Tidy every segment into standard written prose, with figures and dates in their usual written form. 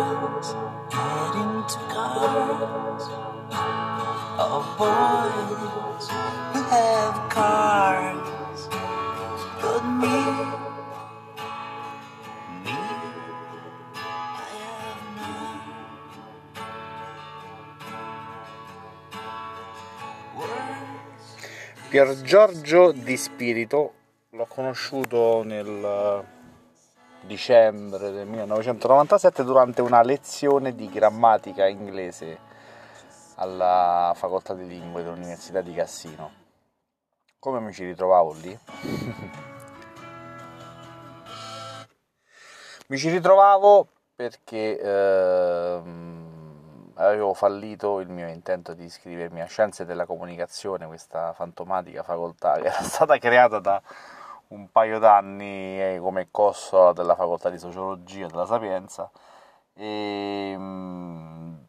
cars, get into cars. Oh boys, you have cars. But me, I have none. Pier Giorgio Di Spirito l'ho conosciuto nel dicembre del 1997 durante una lezione di grammatica inglese alla Facoltà di Lingue dell'Università di Cassino. Come mi ci ritrovavo lì? Mi ci ritrovavo perché avevo fallito il mio intento di iscrivermi a Scienze della Comunicazione, questa fantomatica facoltà che era stata creata da un paio d'anni come costola della Facoltà di Sociologia della Sapienza, e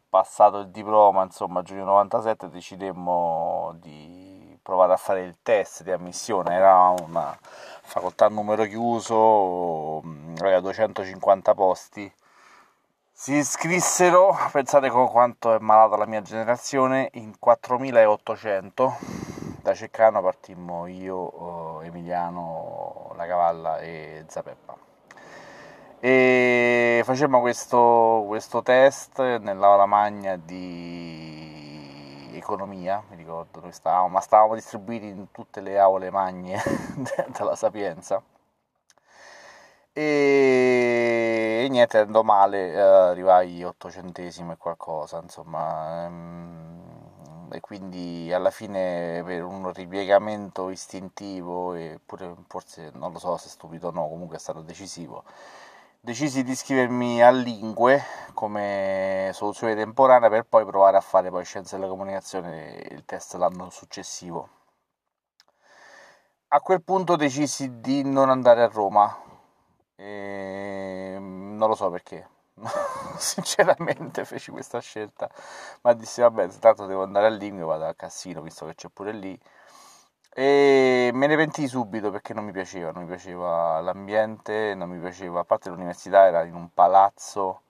passato il diploma, insomma, giugno 97, decidemmo di provare a fare il test di ammissione. Era una facoltà a numero chiuso, aveva 250 posti. Si iscrissero, pensate con quanto è malata la mia generazione, in 4.800. Da Ceccano partimmo io, Emiliano, La Cavalla e Zapeppa, e facemmo questo test nell'aula magna di economia, mi ricordo dove stavamo, ma stavamo distribuiti in tutte le aule magne della Sapienza, e niente, andò male, arrivai 8 centesimi e qualcosa, insomma... E quindi alla fine, per un ripiegamento istintivo, e pure forse non lo so se stupido o no, comunque è stato decisivo, decisi di iscrivermi a Lingue come soluzione temporanea per poi provare a fare poi Scienze della Comunicazione, il test l'anno successivo. A quel punto decisi di non andare a Roma, e non lo so perché. Sinceramente feci questa scelta, ma dissi vabbè, tanto devo andare a Lingue, vado a Cassino visto che c'è pure lì, e me ne pentii subito perché non mi piaceva l'ambiente, non mi piaceva, a parte l'università era in un palazzo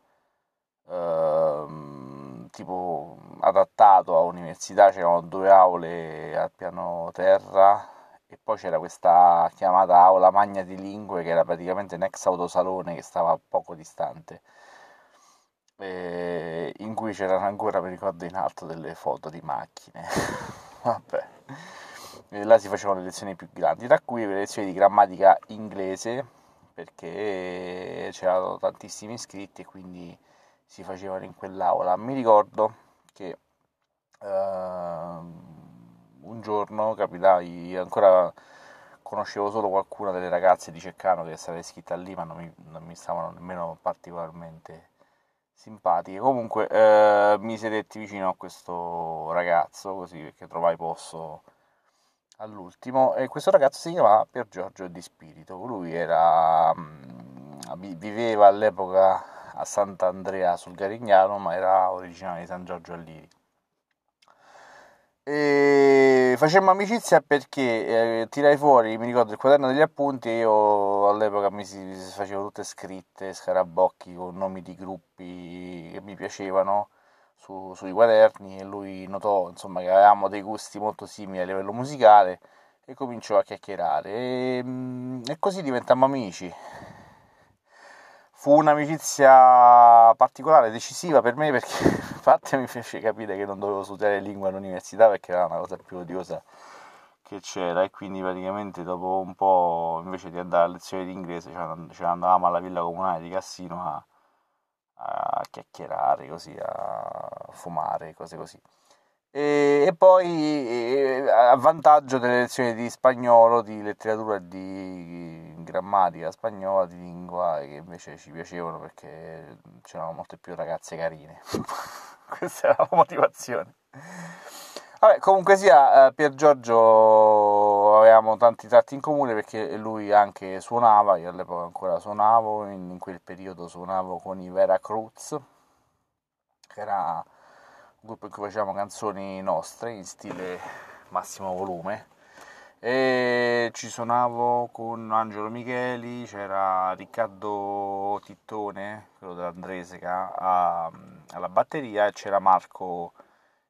tipo adattato a università, c'erano 2 aule al piano terra e poi c'era questa chiamata aula magna di Lingue che era praticamente un ex autosalone che stava poco distante, in cui c'erano ancora, mi ricordo, in alto delle foto di macchine. Vabbè, e là si facevano le lezioni più grandi, da cui le lezioni di grammatica inglese, perché c'erano tantissimi iscritti e quindi si facevano in quell'aula. Mi ricordo che un giorno capitai, ancora conoscevo solo qualcuna delle ragazze di Ceccano che stava iscritta lì, ma non mi stavano nemmeno particolarmente simpatiche. Comunque mi sedetti vicino a questo ragazzo, così, perché trovai posto all'ultimo, e questo ragazzo si chiamava Pier Giorgio Di Spirito. Lui era viveva all'epoca a Sant'Andrea sul Garigliano, ma era originario di San Giorgio a Liri, e facemmo amicizia perché tirai fuori, mi ricordo, il quaderno degli appunti. Io all'epoca mi facevo tutte scritte, scarabocchi con nomi di gruppi che mi piacevano sui quaderni, e lui notò, insomma, che avevamo dei gusti molto simili a livello musicale, e cominciò a chiacchierare, e così diventammo amici. Fu un'amicizia particolare, decisiva per me, perché infatti mi fece capire che non dovevo studiare lingua all'università, perché era una cosa più odiosa che c'era, e quindi praticamente dopo un po', invece di andare a lezione di inglese, ce ne andavamo alla villa comunale di Cassino a chiacchierare, così, a fumare, cose così. E poi, a vantaggio delle lezioni di spagnolo, di letteratura e di grammatica spagnola, di lingua, che invece ci piacevano perché c'erano molte più ragazze carine. Questa era la motivazione. Vabbè, comunque sia, Pier Giorgio avevamo tanti tratti in comune, perché lui anche suonava, io all'epoca ancora suonavo, in quel periodo suonavo con i Veracruz, che era un gruppo in cui facevamo canzoni nostre in stile massimo volume, e ci suonavo con Angelo Micheli, c'era Riccardo Tittone, quello dell'Andreseca, alla batteria, e c'era Marco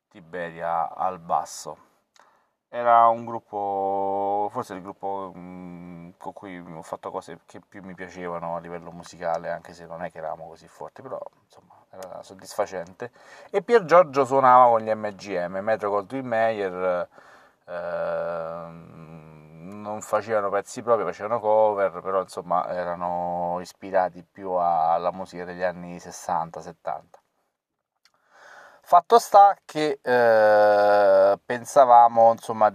Tiberia al basso. Era un gruppo, forse il gruppo con cui ho fatto cose che più mi piacevano a livello musicale, anche se non è che eravamo così forti, però insomma era soddisfacente. E Pier Giorgio suonava con gli MGM, Metro Goldwyn Mayer, non facevano pezzi propri, facevano cover, però insomma erano ispirati più alla musica degli anni 60-70. Fatto sta che pensavamo, insomma,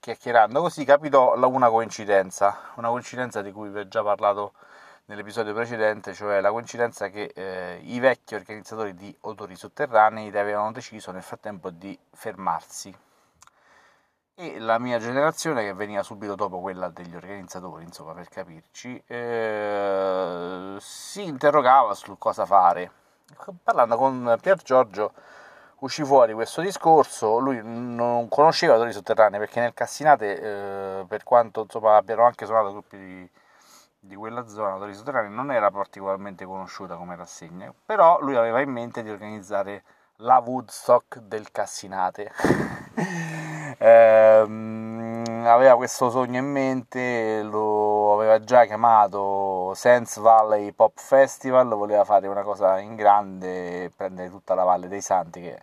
chiacchierando così, capitò una coincidenza di cui vi ho già parlato nell'episodio precedente, cioè la coincidenza che i vecchi organizzatori di Tori Sotterranei avevano deciso nel frattempo di fermarsi, e la mia generazione, che veniva subito dopo quella degli organizzatori, insomma, per capirci, si interrogava su cosa fare. Parlando con Pier Giorgio uscì fuori questo discorso. Lui non conosceva Tori Sotterranei, perché nel Cassinate, per quanto insomma abbiano anche suonato gruppi di quella zona, Tori Sotterranei non era particolarmente conosciuta come rassegna, però lui aveva in mente di organizzare la Woodstock del Cassinate. Aveva questo sogno in mente, lo aveva già chiamato Saints Valley Pop Festival, voleva fare una cosa in grande, prendere tutta la Valle dei Santi, che è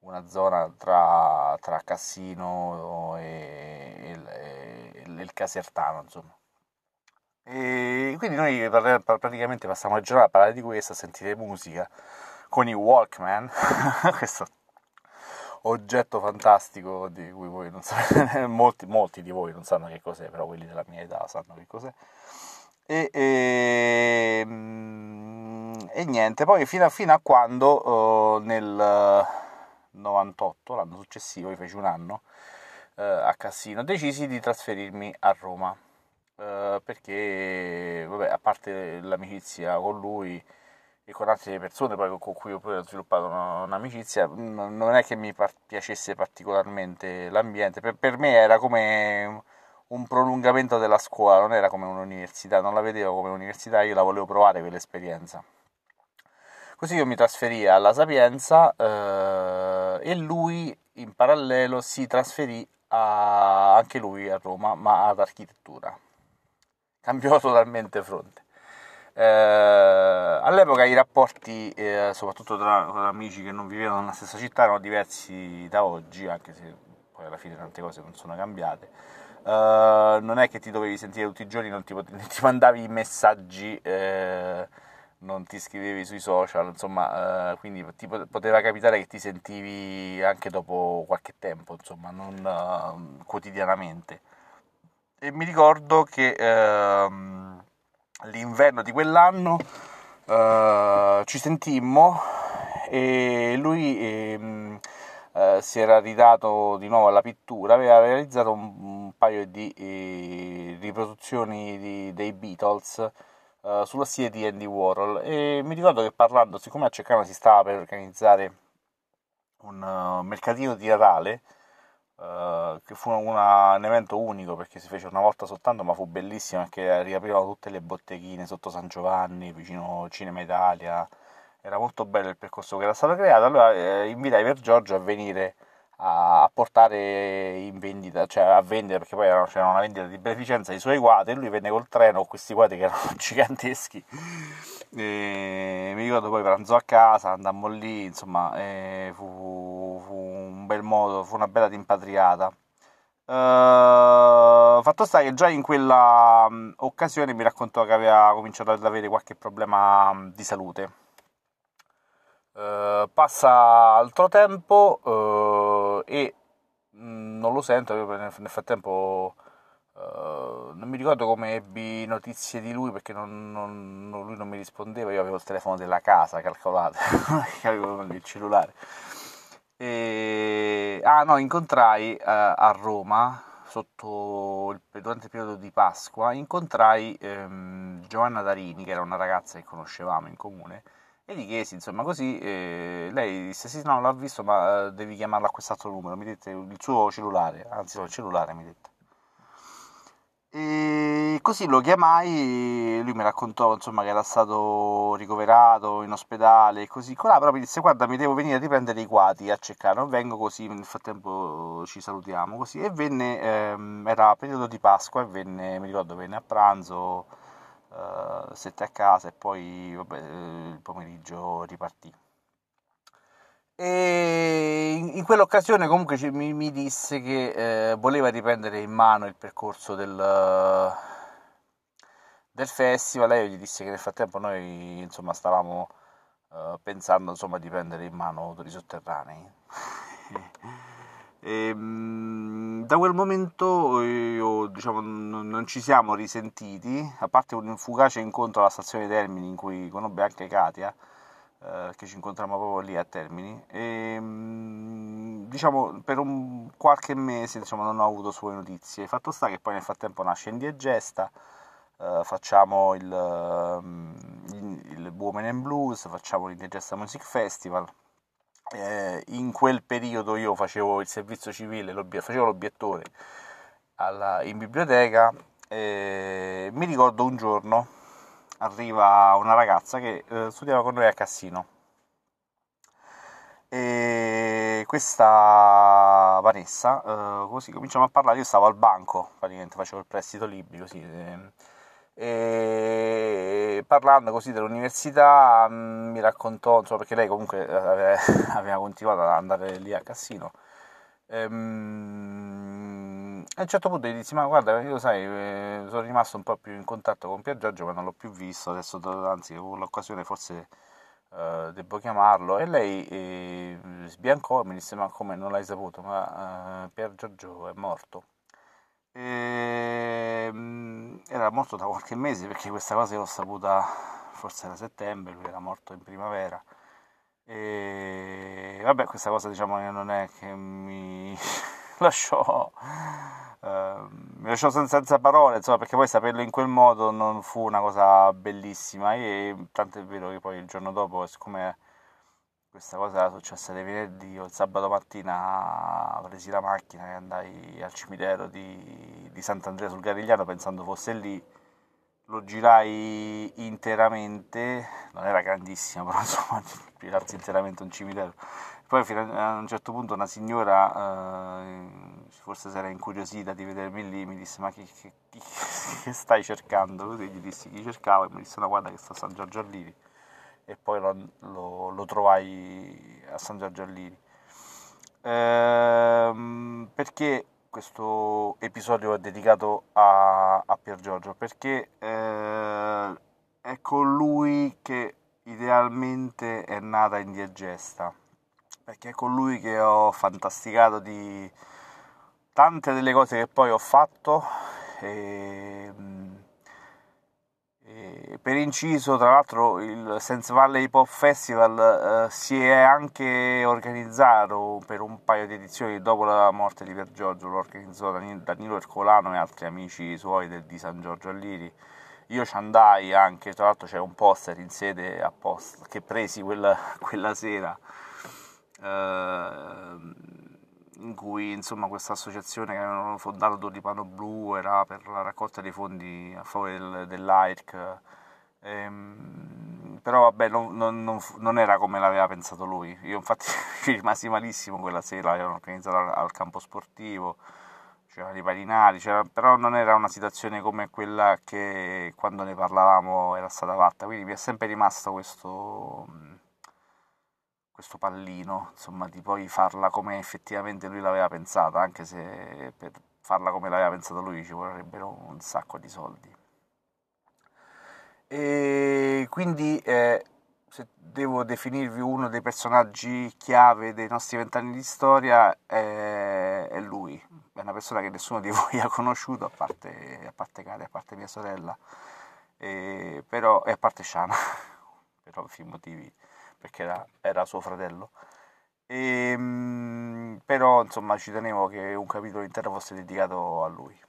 una zona tra Cassino e il Casertano, insomma. E quindi noi praticamente passiamo la giornata a parlare di questo, a sentire musica con i Walkman, questo oggetto fantastico di cui voi non sapete, molti di voi non sanno che cos'è, però quelli della mia età sanno che cos'è, e niente, poi fino a quando nel 98, l'anno successivo, io feci un anno a Cassino, decisi di trasferirmi a Roma, perché vabbè, a parte l'amicizia con lui e con altre persone poi con cui ho poi sviluppato un'amicizia, non è che mi piacesse particolarmente l'ambiente. Per me era come un prolungamento della scuola, non era come un'università, non la vedevo come un'università, io la volevo provare quell'esperienza. Così io mi trasferì alla Sapienza, e lui in parallelo si trasferì anche lui a Roma, ma ad architettura. Cambiò totalmente fronte. All'epoca i rapporti, soprattutto tra amici che non vivevano nella stessa città, erano diversi da oggi, anche se poi alla fine tante cose non sono cambiate. Non è che ti dovevi sentire tutti i giorni, non ti mandavi i messaggi, non ti scrivevi sui social, insomma, quindi ti poteva capitare che ti sentivi anche dopo qualche tempo, insomma, non quotidianamente. E mi ricordo che l'inverno di quell'anno ci sentimmo, e lui si era ridato di nuovo alla pittura, aveva realizzato un paio di riproduzioni dei Beatles sulla sede di Andy Warhol, e mi ricordo che parlando, siccome a Ceccano si stava per organizzare un mercatino di Natale, che fu un evento unico, perché si fece una volta soltanto, ma fu bellissimo, perché riaprivano tutte le botteghine sotto San Giovanni, vicino Cinema Italia. Era molto bello il percorso che era stato creato. Allora invitai Pier Giorgio a venire a portare in vendita, cioè a vendere, perché poi c'era una vendita di beneficenza dei suoi quadri, e lui venne col treno con questi quadri che erano giganteschi. E mi ricordo poi pranzò a casa, andammo lì, insomma, fu una bella rimpatriata. Fatto sta che già in quella occasione mi raccontò che aveva cominciato ad avere qualche problema di salute. Passa altro tempo, e non lo sento, nel frattempo non mi ricordo come ebbi notizie di lui, perché lui non mi rispondeva. Io avevo il telefono della casa, calcolate, avevo il cellulare. Incontrai a Roma durante il periodo di Pasqua, incontrai Giovanna Darini, che era una ragazza che conoscevamo in comune, e gli chiesi, insomma, così, lei disse: sì, no, l'ho visto, ma devi chiamarla a quest'altro numero, mi dette il suo cellulare, anzi il cellulare mi dette. E così lo chiamai, lui mi raccontò insomma che era stato ricoverato in ospedale e così qua, però mi disse: guarda, mi devo venire a riprendere i quadri a Ceccano, vengo così nel frattempo ci salutiamo così. E venne, era periodo di Pasqua e venne, mi ricordo, venne a pranzo, sette a casa e poi vabbè, il pomeriggio ripartì. E in quell'occasione comunque mi disse che voleva riprendere in mano il percorso del festival, e io gli disse che nel frattempo noi insomma stavamo pensando insomma di prendere in mano Tori Sotterranei. E, da quel momento io, diciamo, non ci siamo risentiti, a parte un fugace incontro alla Stazione Termini in cui conobbe anche Katia, che ci incontrammo proprio lì a Termini, e diciamo per un qualche mese insomma non ho avuto sue notizie. Fatto sta che poi nel frattempo nasce Indie e Gesta, facciamo il Women and Blues, facciamo l'Indie e Gesta Music Festival. In quel periodo io facevo il servizio civile, facevo l'obiettore in biblioteca, e mi ricordo un giorno arriva una ragazza che studiava con noi a Cassino, e questa Vanessa, così cominciamo a parlare. Io stavo al banco, praticamente facevo il prestito libri così, e parlando così dell'università mi raccontò insomma, perché lei comunque aveva continuato ad andare lì a Cassino, a un certo punto gli dissi: ma guarda, io sai, sono rimasto un po' più in contatto con Pier Giorgio, ma non l'ho più visto, adesso anzi ho l'occasione, forse devo chiamarlo. E lei sbiancò e mi disse: ma come, non l'hai saputo? Ma Pier Giorgio è morto. Era morto da qualche mese, perché questa cosa l'ho saputa forse era settembre, lui era morto in primavera. E vabbè, questa cosa diciamo che non è che mi lasciò senza parole, insomma, perché poi saperlo in quel modo non fu una cosa bellissima. E tanto è vero che poi il giorno dopo, siccome questa cosa era successa di venerdì, o il sabato mattina presi la macchina e andai al cimitero di Sant'Andrea sul Garigliano, pensando fosse lì. Lo girai interamente, non era grandissimo, però insomma girarsi interamente un cimitero. Poi fino a un certo punto una signora, forse si era incuriosita di vedermi lì, mi disse: ma che stai cercando? Così gli dissi chi cercavo, e mi disse: no, guarda che sta a San Giorgio a Liri. E poi lo trovai a San Giorgio a Liri, perché questo episodio è dedicato a Pier Giorgio, perché è con lui che idealmente è nata Indie e Gesta, perché è con lui che ho fantasticato di tante delle cose che poi ho fatto. E per inciso, tra l'altro, il Saints Valley Pop Festival si è anche organizzato per un paio di edizioni dopo la morte di Pier Giorgio. Lo organizzò Danilo Ercolano e altri amici suoi di San Giorgio a Liri. Io ci andai anche, tra l'altro c'è un poster in sede apposta che presi quella sera, in cui insomma questa associazione che avevano fondato, Tulipano Blu, era per la raccolta dei fondi a favore dell'AIRC, però vabbè non era come l'aveva pensato lui. Io infatti ci rimasi malissimo quella sera, l'avevano organizzato al campo sportivo, c'erano i palinari, però non era una situazione come quella che quando ne parlavamo era stata fatta, quindi mi è sempre rimasto questo pallino, insomma, di poi farla come effettivamente lui l'aveva pensata, anche se per farla come l'aveva pensato lui ci vorrebbero un sacco di soldi. E quindi se devo definirvi uno dei personaggi chiave dei nostri 20 anni di storia, è lui. È una persona che nessuno di voi ha conosciuto, a parte Katia, a parte mia sorella, però, e a parte Shana, per ovvi motivi, perché era suo fratello. Però insomma ci tenevo che un capitolo intero fosse dedicato a lui.